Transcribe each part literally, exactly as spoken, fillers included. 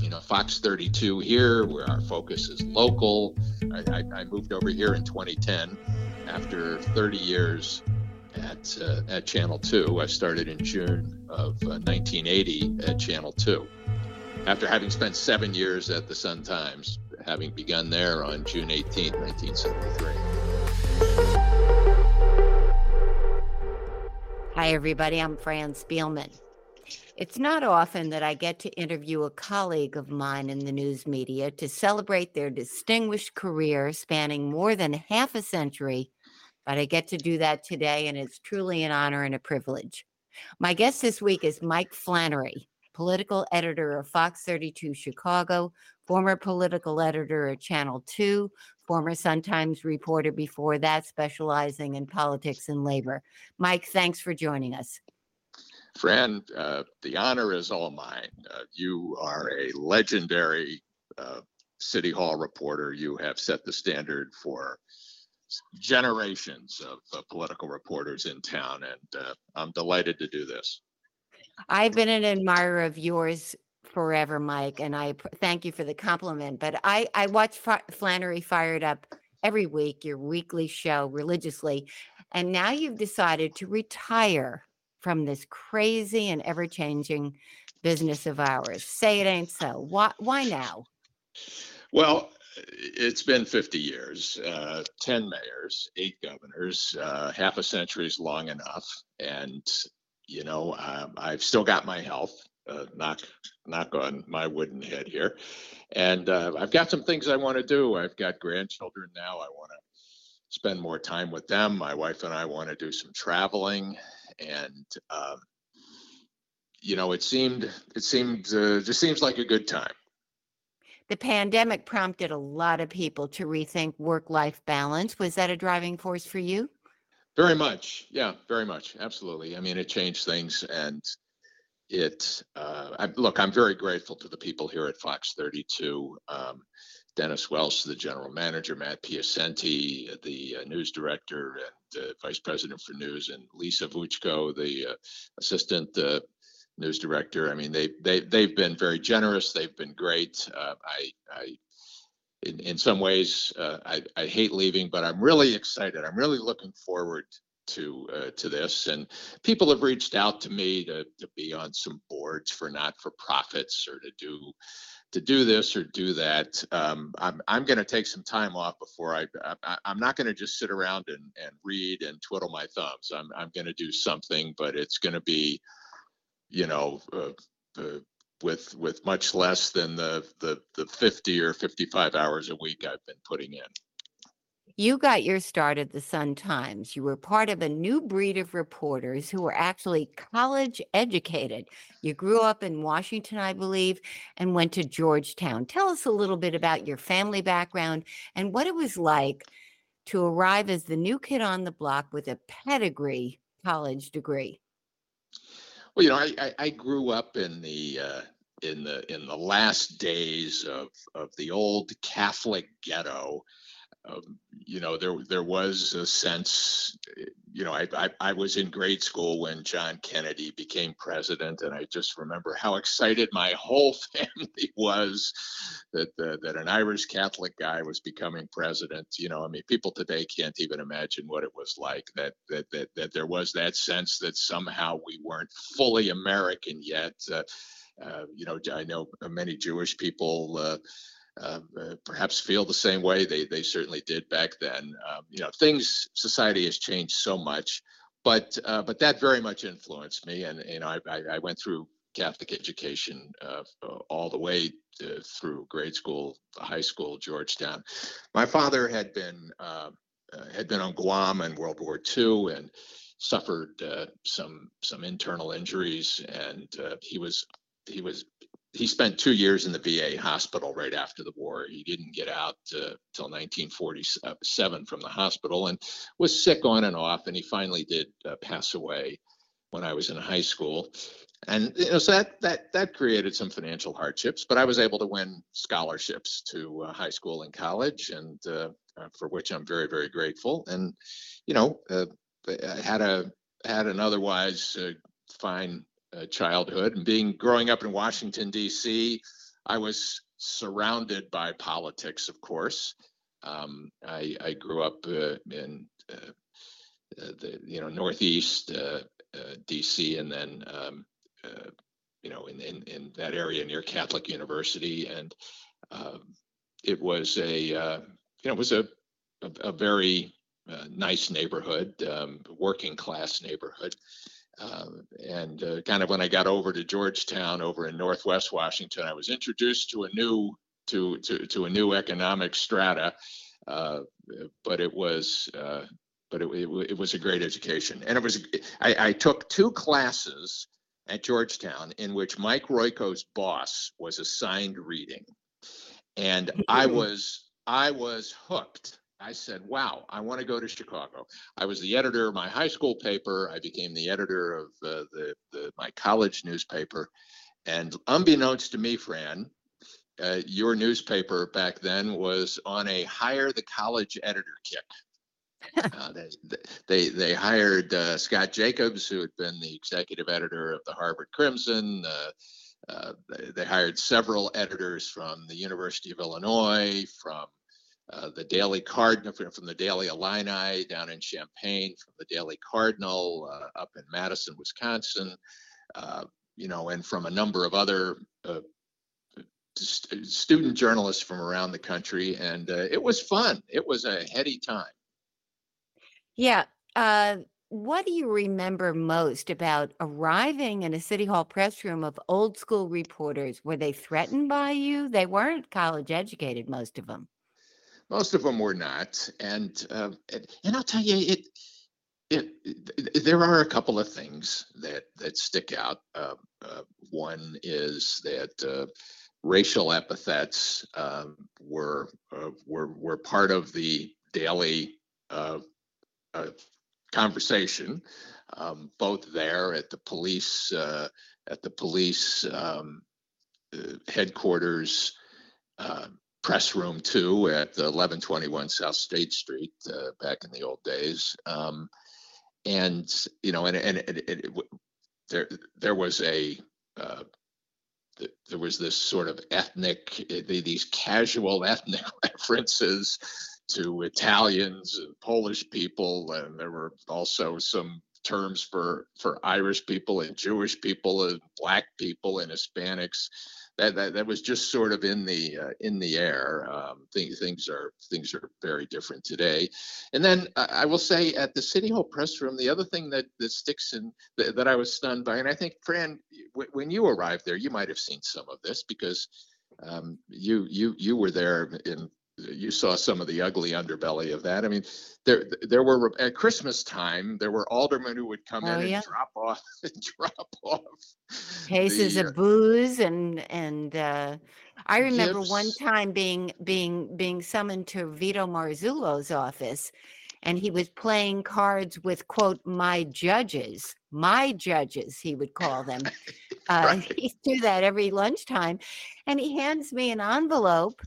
You know, Fox thirty-two here, where our focus is local. I, I, I moved over here in twenty ten after thirty years at uh, at Channel two. I started in June of uh, nineteen eighty at Channel two. After having spent seven years at the Sun-Times, having begun there on June eighteenth, nineteen seventy-three. Hi, everybody. I'm Fran Spielman. It's not often that I get to interview a colleague of mine in the news media to celebrate their distinguished career spanning more than half a century, but I get to do that today, and it's truly an honor and a privilege. My guest this week is Mike Flannery, political editor of Fox thirty-two Chicago, former political editor at Channel two, former Sun-Times reporter before that, specializing in politics and labor. Mike, thanks for joining us. Fran, uh, the honor is all mine. Uh, you are a legendary uh, City Hall reporter. You have set the standard for generations of uh, political reporters in town, and uh, I'm delighted to do this. I've been an admirer of yours forever, Mike, and I pr- thank you for the compliment. But I, I watch F- Flannery Fired Up every week, your weekly show, religiously, and now you've decided to retire from this crazy and ever-changing business of ours. Say it ain't so. Why, why now? Well, it's been fifty years, uh, ten mayors, eight governors, uh, half a century is long enough. And, you know, uh, I've still got my health, uh, knock, knock on my wooden head here. And uh, I've got some things I want to do. I've got grandchildren now. I want to spend more time with them. My wife and I want to do some traveling. And, um, you know, it seemed, it seemed, uh, just seems like a good time. The pandemic prompted a lot of people to rethink work-life balance. Was that a driving force for you? Very much. Yeah, very much. Absolutely. I mean, it changed things, and it, uh, I, look, I'm very grateful to the people here at Fox thirty-two, um, Dennis Wells, the general manager, Matt Piacenti, the uh, news director and uh, vice president for news, and Lisa Vuchko, the uh, assistant uh, news director. I mean, they they they've been very generous. They've been great. Uh, I I in, in some ways uh, I I hate leaving, but I'm really excited. I'm really looking forward to uh, to this. And people have reached out to me to to be on some boards for not-for-profits or to do. to do this or do that. Um, I'm I'm going to take some time off before I, I I'm not going to just sit around and, and read and twiddle my thumbs. I'm I'm going to do something, but it's going to be, you know, uh, uh, with with much less than the, the the fifty or fifty-five hours a week I've been putting in. You got your start at the Sun-Times. You were part of a new breed of reporters who were actually college educated. You grew up in Washington, I believe, and went to Georgetown. Tell us a little bit about your family background and what it was like to arrive as the new kid on the block with a pedigree college degree. Well, you know, I, I, I grew up in the uh, in the in the last days of of the old Catholic ghetto. Um, you know, there there was a sense, you know, I, I I was in grade school when John Kennedy became president, and I just remember how excited my whole family was that the, that an Irish Catholic guy was becoming president. You know, I mean, people today can't even imagine what it was like, that that that, that there was that sense that somehow we weren't fully American yet. Uh, uh, you know, I know many Jewish people Uh, uh, perhaps feel the same way they they certainly did back then. Um, you know, things society has changed so much, but uh, but that very much influenced me, and you know, I, I, I went through Catholic education uh, all the way to, through grade school, high school, Georgetown. My father had been uh, had been on Guam in World War Two and suffered uh, some some internal injuries, and uh, he was he was he spent two years in the V A hospital right after the war. He didn't get out uh, till nineteen forty-seven from the hospital, and was sick on and off, and he finally did uh, pass away when I was in high school. And you know, so that that that created some financial hardships, but I was able to win scholarships to uh, high school and college, and uh, uh, for which I'm very, very grateful. And you know, uh, I had a had an otherwise uh, fine uh, childhood, and being growing up in Washington D C, I was surrounded by politics. Of course, um, I, I grew up uh, in uh, the you know Northeast uh, uh, D C, and then. Um, Uh, you know, in, in, in that area near Catholic University. And uh, it was a, uh, you know, it was a, a, a very uh, nice neighborhood, um, working class neighborhood. Uh, and uh, kind of when I got over to Georgetown over in Northwest Washington, I was introduced to a new, to, to, to a new economic strata, uh, but it was, uh, but it, it, it was a great education. And it was, I, I took two classes at Georgetown in which Mike Royko's boss was assigned reading. And I was I was hooked. I said, wow, I want to go to Chicago. I was the editor of my high school paper. I became the editor of uh, the, the my college newspaper. And unbeknownst to me, Fran, uh, your newspaper back then was on a hire the college editor kick. uh, they, they they hired uh, Scott Jacobs, who had been the executive editor of the Harvard Crimson. Uh, uh, they, they hired several editors from the University of Illinois, from uh, the Daily Cardinal, from the Daily Illini down in Champaign, from the Daily Cardinal uh, up in Madison, Wisconsin, uh, you know, and from a number of other uh, st- student journalists from around the country. And uh, it was fun. It was a heady time. Yeah. Uh, what do you remember most about arriving in a City Hall press room of old school reporters? Were they threatened by you? They weren't college educated, most of them. Most of them were not. And uh, and I'll tell you, it, it, it there are a couple of things that, that stick out. Uh, uh, one is that uh, racial epithets uh, were, uh, were, were part of the daily uh Uh, conversation, um, both there at the police uh, at the police um, uh, headquarters, uh, press room two at the eleven twenty-one South State Street uh, back in the old days, um, and you know, and and it, it, it, there there was a uh, th- there was this sort of ethnic these casual ethnic references to Italians and Polish people, and there were also some terms for, for Irish people and Jewish people and Black people and Hispanics. That that, that was just sort of in the uh, in the air. Um, things things are things are very different today. And then uh, I will say at the City Hall press room, the other thing that, that sticks in that, that I was stunned by, and I think Fran, w- when you arrived there, you might have seen some of this because um, you you you were there in. You saw some of the ugly underbelly of that. I mean, there there were at Christmas time there were aldermen who would come oh, in yeah. and drop off, and drop off cases the, of booze and and uh, I remember gifts. One time being being being summoned to Vito Marzullo's office, and he was playing cards with quote my judges, my judges he would call them. uh, right. He do that every lunchtime, and he hands me an envelope.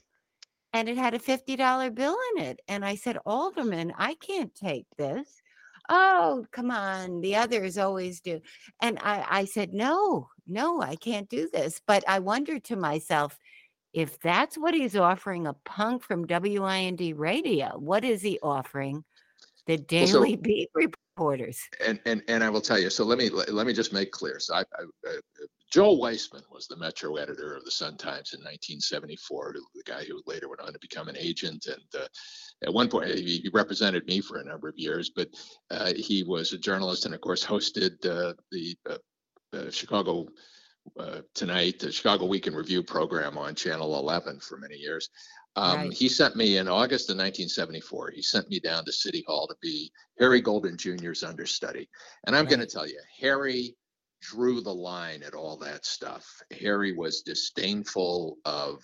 And it had a fifty dollar bill in it. And I said, Alderman, I can't take this. Oh, come on. The others always do. And I, I said, no, no, I can't do this. But I wondered to myself, if that's what he's offering a punk from W I N D radio, what is he offering the Daily well, so, Beat reporters? And, and and I will tell you, so let me let, let me just make clear. So I, I, I Joel Weissman was the Metro editor of the Sun-Times in nineteen seventy-four, the guy who later went on to become an agent. And uh, at one point, he, he represented me for a number of years, but uh, he was a journalist and, of course, hosted uh, the uh, uh, Chicago uh, Tonight, the Chicago Week in Review program on Channel eleven for many years. Um, right. He sent me in August of nineteen seventy-four, he sent me down to City Hall to be Harry Golden Junior's understudy. And I'm right. going to tell you, Harry drew the line at all that stuff. Harry was disdainful of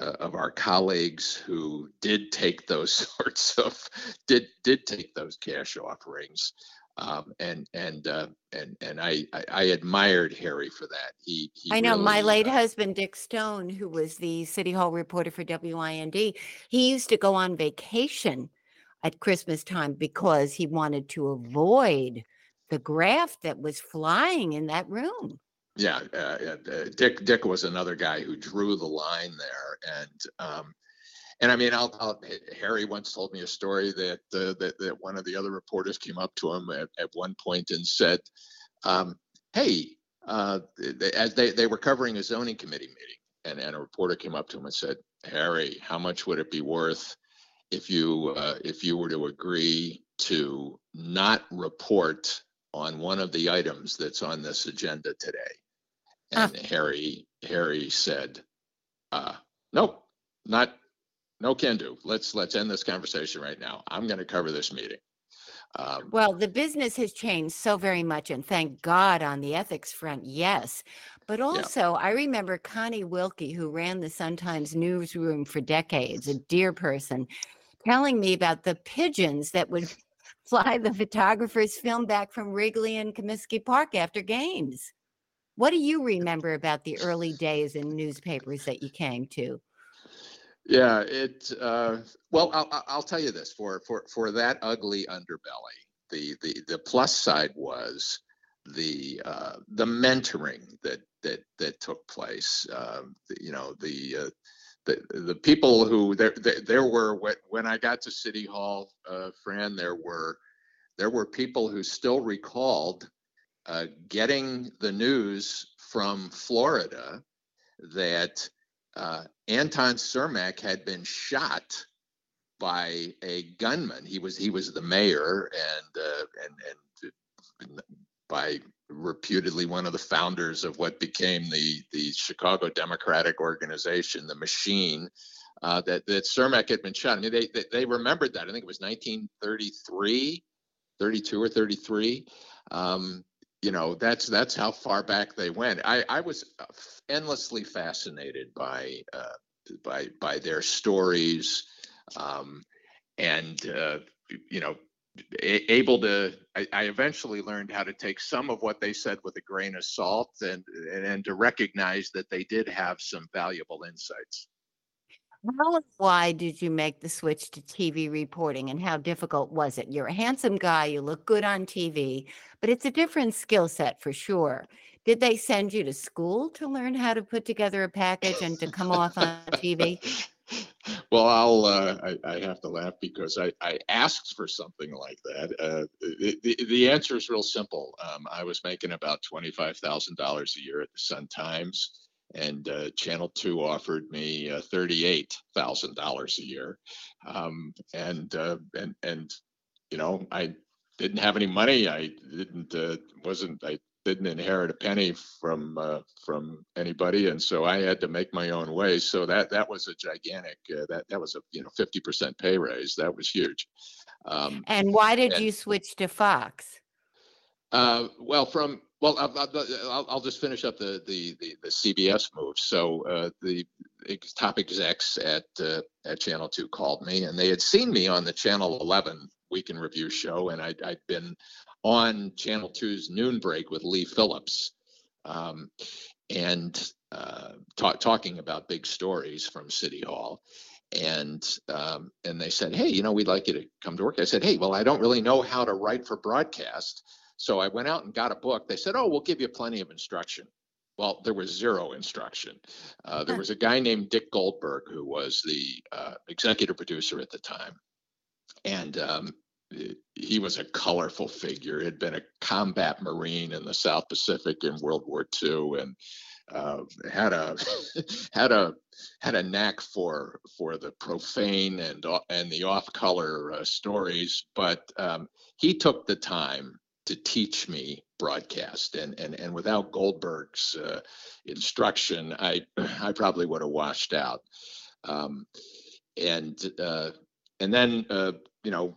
uh, of our colleagues who did take those sorts of did did take those cash offerings, um, and and uh, and and I, I I admired Harry for that. He, he I know really, my late uh, husband Dick Stone, who was the City Hall reporter for W I N D, he used to go on vacation at Christmas time because he wanted to avoid the graft that was flying in that room. Yeah, uh, uh, Dick Dick was another guy who drew the line there, and um, and I mean, I'll, I'll, Harry once told me a story that, uh, that that one of the other reporters came up to him at, at one point and said, um, "Hey," uh, they, as they they were covering a zoning committee meeting, and and a reporter came up to him and said, "Harry, how much would it be worth if you uh, if you were to agree to not report on one of the items that's on this agenda today?" And ah. Harry Harry said, uh, nope, not, no can do. Let's let's end this conversation right now. I'm going to cover this meeting. Um, well, the business has changed so very much, and thank God on the ethics front, yes. But also, yeah. I remember Connie Wilkie, who ran the Sun-Times newsroom for decades, a dear person, telling me about the pigeons that would fly the photographer's film back from Wrigley and Comiskey Park after games. What do you remember about the early days in newspapers that you came to? Yeah, it uh, well, I'll, I'll tell you this, for for for that ugly underbelly, the the the plus side was the uh, the mentoring that that that took place. Um, you know, the. Uh, The, the people who there there, there were when, when I got to City Hall, uh, Fran, there were there were people who still recalled uh, getting the news from Florida that uh, Anton Cermak had been shot by a gunman. He was he was the mayor and uh, and and by reputedly one of the founders of what became the the Chicago Democratic Organization, the Machine, uh, that that Cermak had been shot. I mean, they, they they remembered that. I think it was nineteen thirty-three, thirty-two or thirty-three. Um, you know, that's that's how far back they went. I I was endlessly fascinated by uh, by by their stories, um, and uh, you know. able to, I, I eventually learned how to take some of what they said with a grain of salt and, and, and to recognize that they did have some valuable insights. How and why did you make the switch to T V reporting, and how difficult was it? You're a handsome guy, you look good on T V, but it's a different skill set for sure. Did they send you to school to learn how to put together a package and to come off on T V? Well, I'll, uh, I, I have to laugh because I, I asked for something like that. Uh, the, the, the answer is real simple. Um, I was making about twenty-five thousand dollars a year at the Sun-Times, and uh, Channel two offered me uh, thirty-eight thousand dollars a year. Um, and, uh, and, and, you know, I didn't have any money. I didn't, uh, wasn't, I didn't inherit a penny from uh, from anybody, and so I had to make my own way. So that that was a gigantic uh, that that was a you know fifty percent pay raise. That was huge. Um, and why did and, you switch to Fox? Uh, well, from well, I, I, I'll, I'll just finish up the the the, the C B S move. So uh, the top execs at uh, at Channel two called me, and they had seen me on the Channel eleven Week in Review show, and I'd, I'd been on Channel two's Noon Break with Lee Phillips, um, and uh, ta- talking about big stories from City Hall. And um, and they said, hey, you know, we'd like you to come to work. I said, hey, well, I don't really know how to write for broadcast. So I went out and got a book. They said, oh, we'll give you plenty of instruction. Well, there was zero instruction. Uh, there was a guy named Dick Goldberg, who was the uh, executive producer at the time. And um, he was a colorful figure. He had been a combat Marine in the South Pacific in World War Two, and uh, had a had a had a knack for for the profane and and the off-color uh, stories. But um, he took the time to teach me broadcast, and and and without Goldberg's uh, instruction, I I probably would have washed out. Um, and uh, and then uh, you know.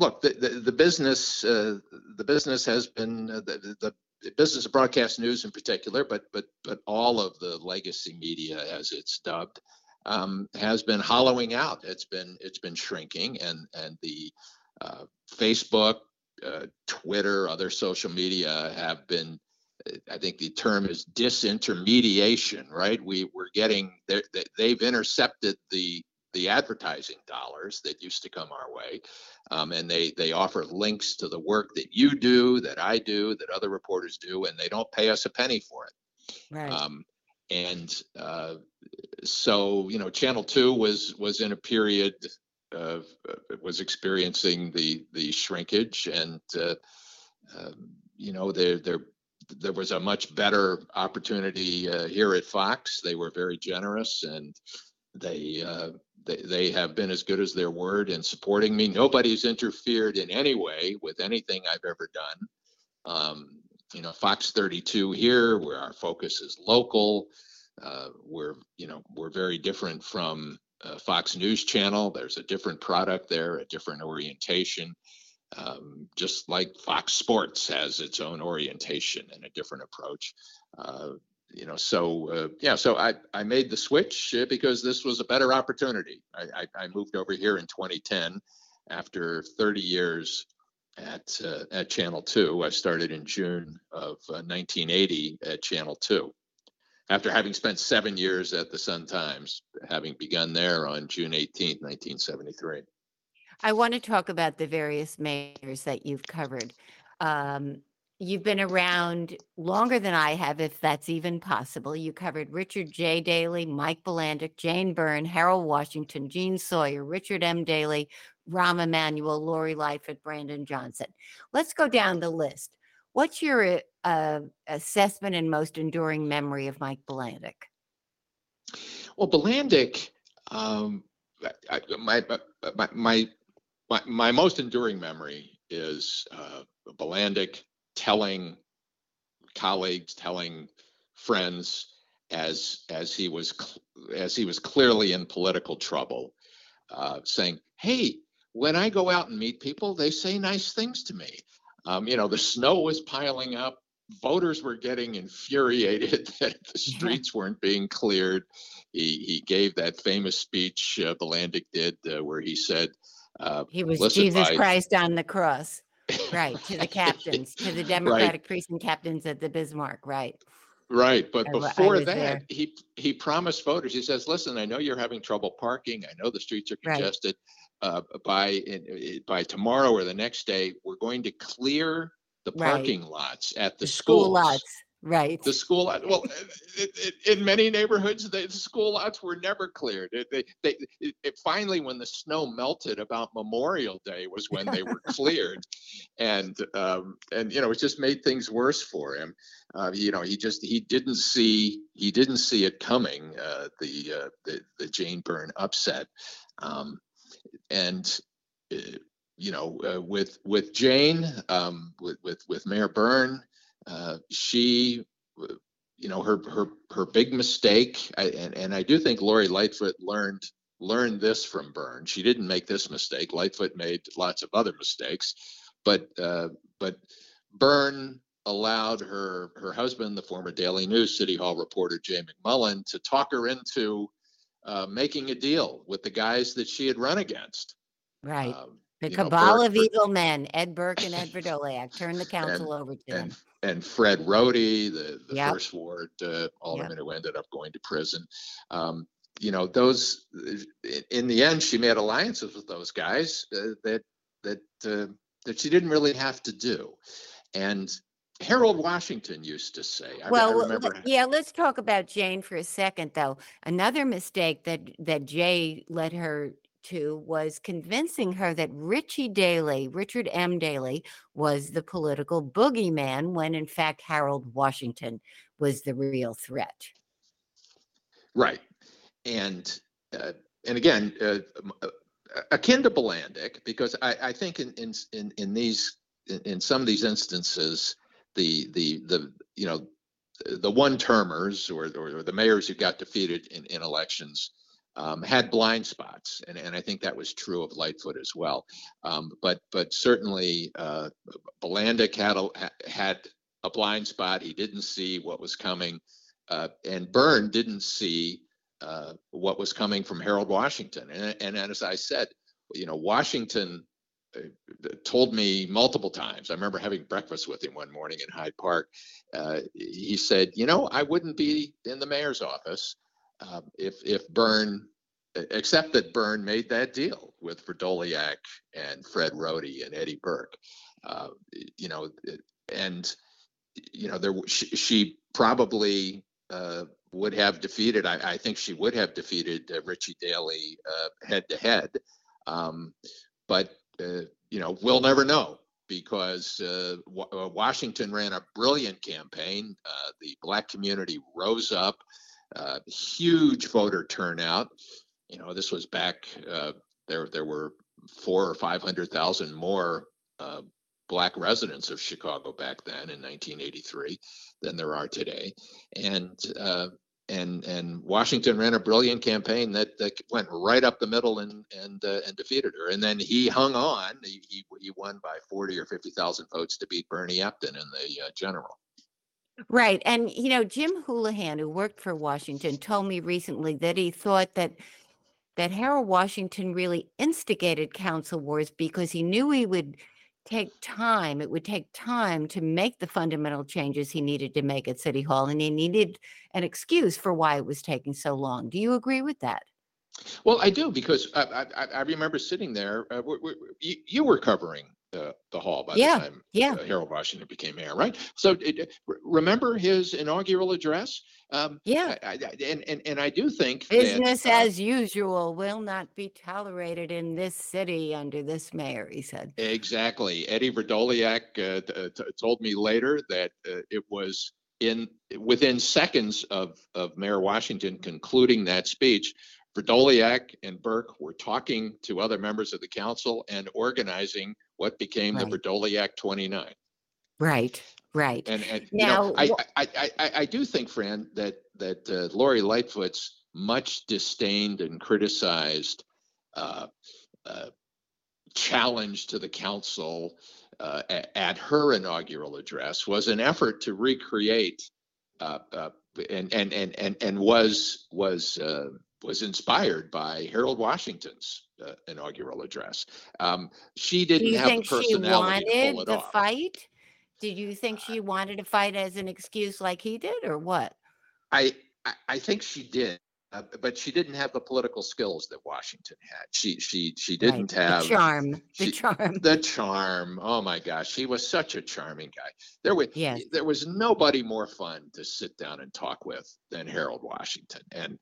Look, the, the, the business uh, the business has been uh, the, the business of broadcast news in particular, but but but all of the legacy media, as it's dubbed, um, has been hollowing out. It's been it's been shrinking, and and the uh, Facebook, uh, Twitter, other social media have been. I think the term is disintermediation. Right? We we're getting they they've intercepted the. the advertising dollars that used to come our way. Um, and they, they offer links to the work that you do, that I do, that other reporters do, and they don't pay us a penny for it. Right. Um, and uh, so, you know, Channel two was, was in a period of, uh, was experiencing the, the shrinkage, and, uh, um, you know, they're, they're, there was a much better opportunity uh, here at Fox. They were very generous, and they, uh, They, they have been as good as their word in supporting me. Nobody's interfered in any way with anything I've ever done. Um, you know, Fox thirty-two here, where our focus is local. Uh, we're, you know, we're very different from uh, Fox News Channel. There's a different product there, a different orientation. Um, just like Fox Sports has its own orientation and a different approach. Uh, You know, so uh, yeah, so I, I made the switch because this was a better opportunity. I, I, I moved over here in twenty ten after thirty years at uh, at Channel two. I started in June of uh, nineteen eighty at Channel two, after having spent seven years at the Sun-Times, having begun there on June eighteenth, nineteen seventy-three. I want to talk about the various mayors that you've covered. Um, You've been around longer than I have, if that's even possible. You covered Richard J. Daley, Mike Bilandic, Jane Byrne, Harold Washington, Gene Sawyer, Richard M. Daley, Rahm Emanuel, Lori Lightfoot, Brandon Johnson. Let's go down the list. What's your uh, assessment and most enduring memory of Mike Bilandic? Well, Bilandic, um, I, my, my, my, my, my most enduring memory is uh, Bilandic telling colleagues, telling friends, as as he was as he was clearly in political trouble, uh, saying, "Hey, when I go out and meet people, they say nice things to me." Um, you know, the snow was piling up. Voters were getting infuriated that the streets weren't being cleared. He he gave that famous speech uh, Bilandic did, uh, where he said, uh, "He was Jesus I- Christ on the cross." Right, to the captains, to the Democratic right. precinct captains at the Bismarck, right. Right, but I, before I that, there. he he promised voters, he says, listen, I know you're having trouble parking. I know the streets are congested. Right. Uh, by by tomorrow or the next day, we're going to clear the parking right. lots at the, the schools. School lots, right. The school lot. Well, it, it, in many neighborhoods, the school lots were never cleared. It, they, they, it, it finally, when the snow melted about Memorial Day, was when they were cleared. And, um, and you know, it just made things worse for him. Uh, you know, he just, he didn't see, he didn't see it coming, uh, the, uh, the, the Jane Byrne upset. Um, and, uh, you know, uh, with, with Jane, um, with, with, with Mayor Byrne, uh, she, you know, her, her, her big mistake, I, and, and I do think Lori Lightfoot learned learned this from Byrne. She didn't make this mistake. Lightfoot made lots of other mistakes. But uh, but Byrne allowed her her husband, the former Daily News City Hall reporter Jay McMullen, to talk her into uh, making a deal with the guys that she had run against. Right, um, the cabal know, Burke, of evil men, Ed Burke and Ed Vrdolyak, turned the council and, over to and, them. And Fred Rohde, the, the yep. first ward uh, alderman yep. who ended up going to prison. Um, you know, those in the end, she made alliances with those guys uh, that that. Uh, that she didn't really have to do. And Harold Washington used to say, I, well, I remember. Yeah, let's talk about Jane for a second, though. Another mistake that, that Jay let her to was convincing her that Richie Daley, Richard M. Daley, was the political boogeyman when, in fact, Harold Washington was the real threat. Right. And uh, and again, uh, akin to Bilandic, because I, I think in in in, in these in, in some of these instances, the the the you know the one-termers or, or the mayors who got defeated in, in elections um, had blind spots, and, and I think that was true of Lightfoot as well. Um, but but certainly uh, Bilandic had a, had a blind spot. He didn't see what was coming, uh, and Byrne didn't see uh, what was coming from Harold Washington. And, and as I said, you know, Washington told me multiple times. I remember having breakfast with him one morning in Hyde Park. Uh, he said, you know, I wouldn't be in the mayor's office uh, if if Byrne, except that Byrne made that deal with Vrdolyak and Fred Rohde and Eddie Burke. Uh, you know, and, you know, there she, she probably uh, would have defeated, I, I think she would have defeated uh, Richie Daley uh, head to head. Um, but Uh, you know, we'll never know, because uh, w- Washington ran a brilliant campaign. Uh, the black community rose up, uh, huge voter turnout. You know, this was back, uh, there there were four or five hundred thousand more uh, black residents of Chicago back then in nineteen eighty-three than there are today. And uh, and and Washington ran a brilliant campaign that, that went right up the middle and and uh, and defeated her. And then he hung on. He he, he won by forty or fifty thousand votes to beat Bernie Upton in the uh, general. Right. And, you know, Jim Houlihan, who worked for Washington, told me recently that he thought that that Harold Washington really instigated council wars because he knew he would take time. It would take time to make the fundamental changes he needed to make at City Hall, and he needed an excuse for why it was taking so long. Do you agree with that? Well, I do, because I, I, I remember sitting there. Uh, we, we, you, you were covering uh, the hall by yeah, the time yeah. uh, Harold Washington became mayor, right? So uh, remember his inaugural address? Um, yeah. I, I, and, and, and I do think business that, uh, as usual will not be tolerated in this city under this mayor, he said. Exactly. Eddie Vrdolyak uh, t- t- told me later that uh, it was in within seconds of, of Mayor Washington concluding that speech, Vrdolyak and Burke were talking to other members of the council and organizing what became right. the Vrdolyak twenty-nine. Right, right. And, and now, you know, I, well, I, I, I, I do think, Fran, that that uh, Lori Lightfoot's much disdained and criticized uh, uh, challenge to the council uh, at, at her inaugural address was an effort to recreate uh, uh, and, and and and and was was. Uh, was inspired by Harold Washington's uh, inaugural address. Um, she didn't have the personality to pull it off. Do you think she wanted the fight? Did you think she wanted to fight as an excuse like he did, or what? I I think she did, uh, but she didn't have the political skills that Washington had. She she she didn't right. have the charm. She, the charm. The charm. Oh my gosh, he was such a charming guy. There was yes. there was nobody more fun to sit down and talk with than Harold Washington. And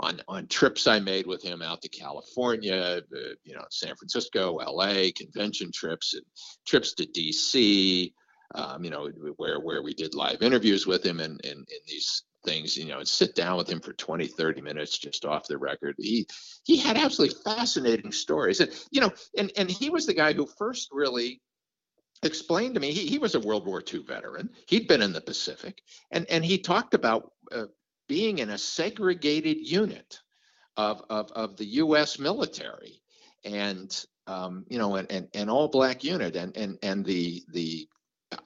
on on trips I made with him out to California, uh, you know, San Francisco, L A, convention trips, and trips to D C. Um, you know, where where we did live interviews with him and in these things, you know, and sit down with him for twenty, thirty minutes just off the record. He he had absolutely fascinating stories. And, you know, and, and he was the guy who first really explained to me, he, he was a World War Two veteran. He'd been in the Pacific. And, and he talked about uh, being in a segregated unit of, of, of the U S military and, um, you know, an, an, an all black unit and, and, and the, the,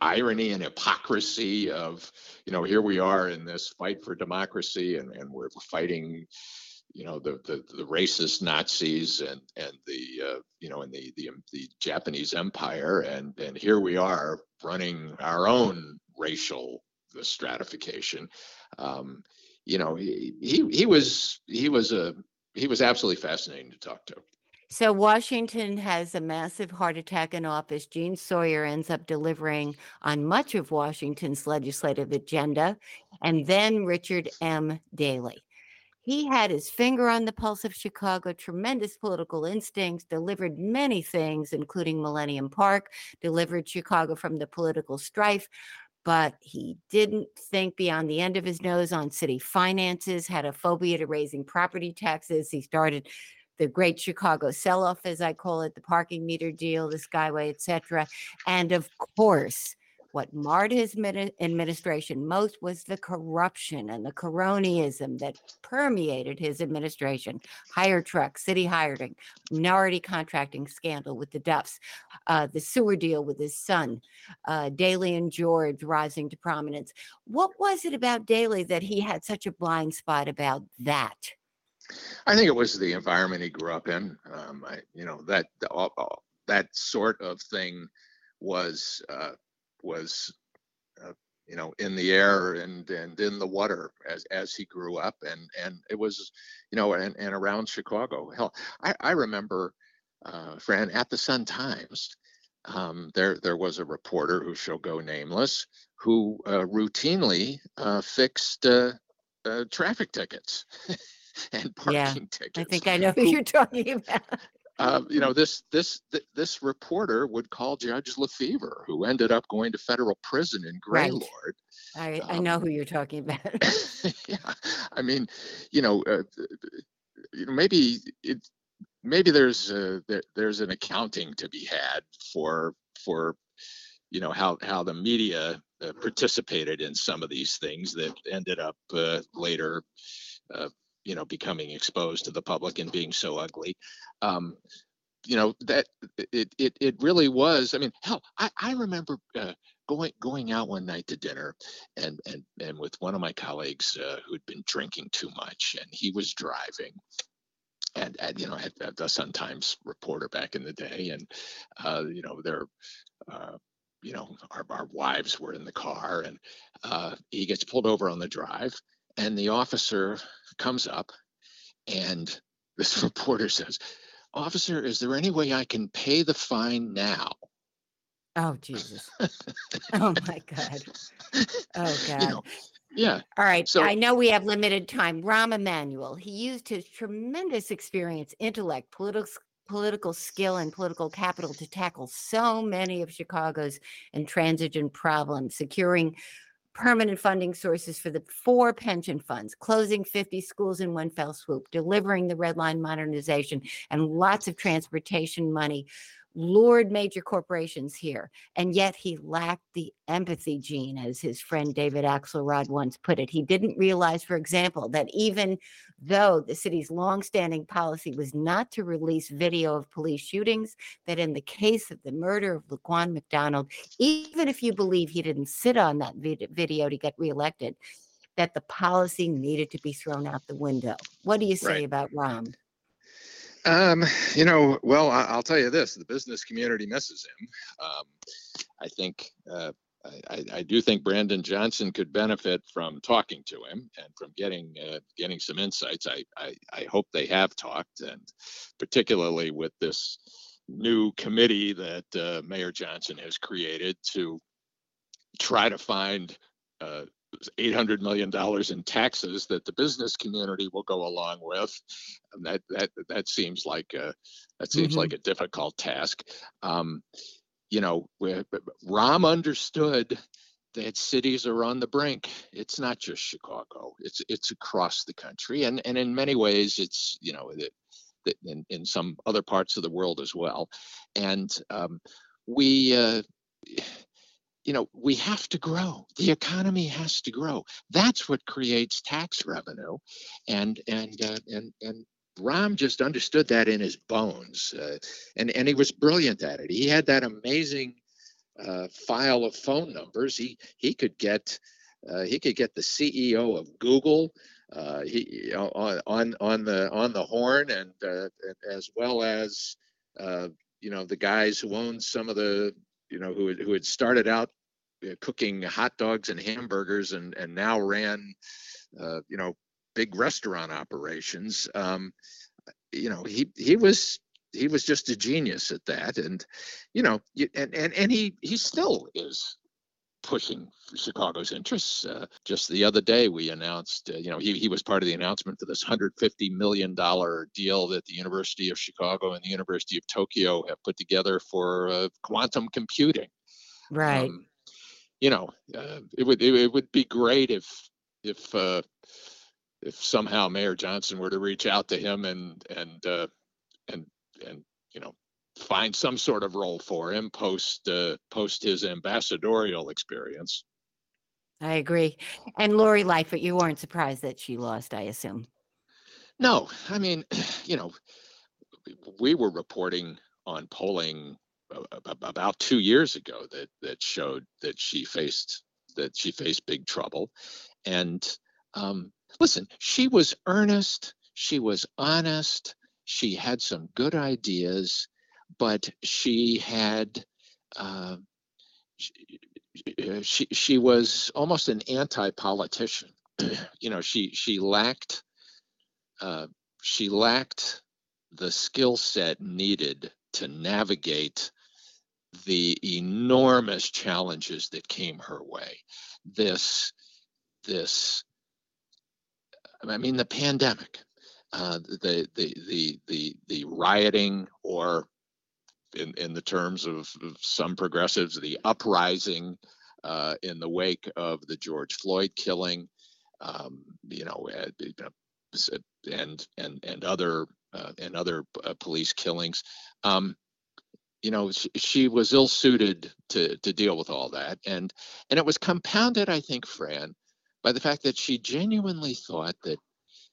irony and hypocrisy of, you know, here we are in this fight for democracy and, and we're fighting, you know, the, the, the racist Nazis and, and the, uh, you know, and the, the, the Japanese empire. And, and here we are running our own racial stratification. Um, you know, he, he, he was, he was a, he was absolutely fascinating to talk to. So Washington has a massive heart attack in office. Gene Sawyer ends up delivering on much of Washington's legislative agenda, and then Richard M. Daley. He had his finger on the pulse of Chicago, tremendous political instincts, delivered many things, including Millennium Park, delivered Chicago from the political strife, but he didn't think beyond the end of his nose on city finances, had a phobia to raising property taxes. He started the great Chicago sell-off, as I call it, the parking meter deal, the Skyway, et cetera. And of course, what marred his administration most was the corruption and the cronyism that permeated his administration. Hire truck, city hiring, minority contracting scandal with the Duffs, uh, the sewer deal with his son, uh, Daley and George rising to prominence. What was it about Daley that he had such a blind spot about that? I think it was the environment he grew up in. Um, I, you know, that all, all, that sort of thing was... Uh, was, uh, you know, in the air and, and in the water as, as he grew up. And, and it was, you know, and, and around Chicago. Hell, I, I remember, uh, Fran, at the Sun-Times, um, there, there was a reporter who shall go nameless, who uh, routinely uh, fixed uh, uh, traffic tickets and parking yeah, tickets. I think I know who you're talking about. Uh, you know, this this this reporter would call Judge Lefevre, who ended up going to federal prison in Graylord. Right. I, um, I know who you're talking about. Yeah, I mean, you know, uh, you know, maybe it, maybe there's a, there, there's an accounting to be had for for, you know, how how the media uh, participated in some of these things that ended up uh, later. Uh, you know, becoming exposed to the public and being so ugly. Um, you know, that it it it really was. I mean, hell, I, I remember uh, going going out one night to dinner and and and with one of my colleagues uh, who'd been drinking too much, and he was driving. And, and you know, I had, I had the Sun-Times reporter back in the day, and, uh, you know, they're, uh, you know, our, our wives were in the car, and uh, he gets pulled over on the drive. And the officer comes up, and this reporter says, "Officer, is there any way I can pay the fine now?" Oh, Jesus. Oh, my God. Oh, God. You know, yeah. All right. So, I know we have limited time. Rahm Emanuel, he used his tremendous experience, intellect, political political skill and political capital to tackle so many of Chicago's intransigent problems, securing permanent funding sources for the four pension funds, closing fifty schools in one fell swoop, delivering the Red Line modernization, and lots of transportation money, lured major corporations here. And yet he lacked the empathy gene, as his friend David Axelrod once put it. He didn't realize, for example, that even though the city's longstanding policy was not to release video of police shootings, that in the case of the murder of Laquan McDonald, even if you believe he didn't sit on that video to get reelected, that the policy needed to be thrown out the window. What do you say right. about Rahm? Um, you know, well, I'll tell you this, the business community misses him. Um, I think, uh, I, I do think Brandon Johnson could benefit from talking to him and from getting, uh, getting some insights. I, I, I hope they have talked, and particularly with this new committee that, uh, Mayor Johnson has created to try to find, uh, eight hundred million dollars in taxes that the business community will go along with. And that that that seems like a that seems mm-hmm. like a difficult task. Um, you know, Rahm understood that cities are on the brink. It's not just Chicago. It's it's across the country, and and in many ways, it's you know, it, it, in in some other parts of the world as well. And um, we. Uh, You know, we have to grow. The economy has to grow. That's what creates tax revenue, and and uh, and and Rahm just understood that in his bones, uh, and and he was brilliant at it. He had that amazing uh, file of phone numbers. He he could get uh, he could get the C E O of Google uh, he you know, on on the on the horn, and uh, as well as uh, you know the guys who own some of the you know who who had started out cooking hot dogs and hamburgers and, and now ran, uh, you know, big restaurant operations. Um, you know, he, he was, he was just a genius at that. And, you know, and, and, and he, he still is pushing Chicago's interests. Uh, just the other day, we announced, uh, you know, he, he was part of the announcement for this one hundred fifty million dollars deal that the University of Chicago and the University of Tokyo have put together for uh, quantum computing. Right. Um, you know, uh, it would it, it would be great if if uh, if somehow Mayor Johnson were to reach out to him and and uh, and and you know, find some sort of role for him post uh, post his ambassadorial experience. I agree. And Lori Lightfoot, you weren't surprised that she lost, I assume. No, I mean, you know, we were reporting on polling about two years ago that that showed that she faced that she faced big trouble. And um, listen, she was earnest. She was honest. She had some good ideas. But she had, uh, she, she she was almost an anti-politician. You know, she she lacked, uh, she lacked the skill set needed to navigate the enormous challenges that came her way. This this, I mean, the pandemic, uh, the the the the the rioting, or In, in the terms of, of some progressives, the uprising uh, in the wake of the George Floyd killing, um, you know, and and and other uh, and other uh, police killings. Um, you know, she, she was ill-suited to to deal with all that, and and it was compounded, I think, Fran, by the fact that she genuinely thought that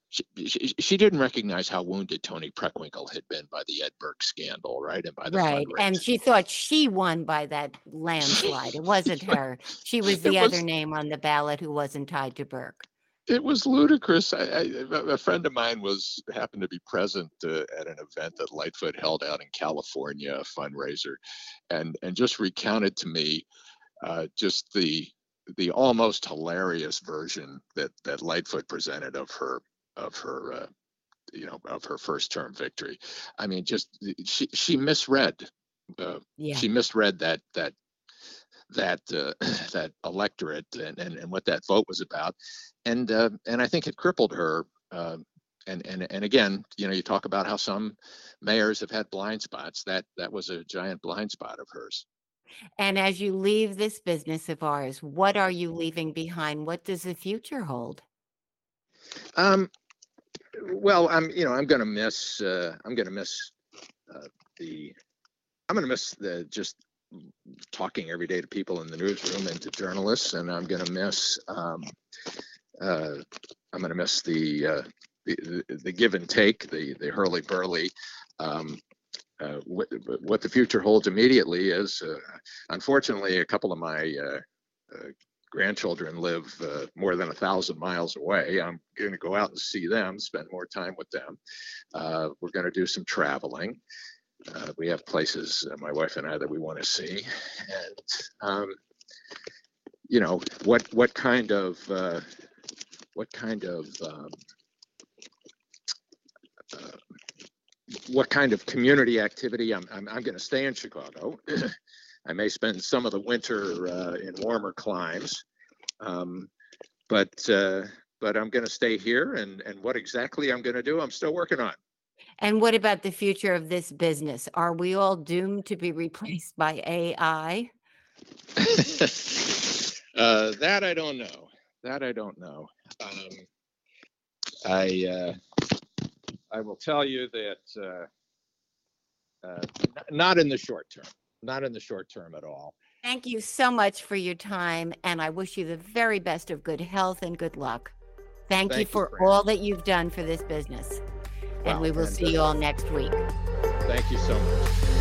She, she, she didn't recognize how wounded Tony Preckwinkle had been by the Ed Burke scandal, right? And by the right, and she thought she won by that landslide. It wasn't her. She was the it other was, name on the ballot who wasn't tied to Burke. It was ludicrous. I, I, a friend of mine was happened to be present uh, at an event that Lightfoot held out in California, a fundraiser, and and just recounted to me uh, just the the almost hilarious version that that Lightfoot presented of her. of her, uh, you know, of her first term victory. I mean, just she she misread. Uh, yeah. She misread that that that uh, that electorate and, and and what that vote was about, and uh, and I think it crippled her. Uh, and and and again, you know, you talk about how some mayors have had blind spots. That that was a giant blind spot of hers. And as you leave this business of ours, what are you leaving behind? What does the future hold? Um. Well, I'm, you know, I'm going to miss, uh, I'm going to miss uh, the, I'm going to miss the just talking every day to people in the newsroom and to journalists, and I'm going to miss, um, uh, I'm going to miss the, uh, the the give and take, the the hurly burly. Um, uh, what, what the future holds immediately is, uh, unfortunately, a couple of my uh, uh, grandchildren live uh, more than a thousand miles away. I'm going to go out and see them, spend more time with them. Uh, we're going to do some traveling. Uh, we have places, uh, my wife and I, that we want to see. And, um, you know, what what kind of uh, what kind of um, uh, what kind of community activity? I'm I'm, I'm going to stay in Chicago. I may spend some of the winter uh, in warmer climes, um, but uh, but I'm going to stay here. And, and what exactly I'm going to do, I'm still working on. And what about the future of this business? Are we all doomed to be replaced by A I? uh, that I don't know. That I don't know. Um, I uh, I will tell you that uh, uh, not in the short term. Not in the short term at all. Thank you so much for your time, and I wish you the very best of good health and good luck. Thank, Thank you for you, all that you've done for this business. Wow, and we will and see you all next week. Thank you so much.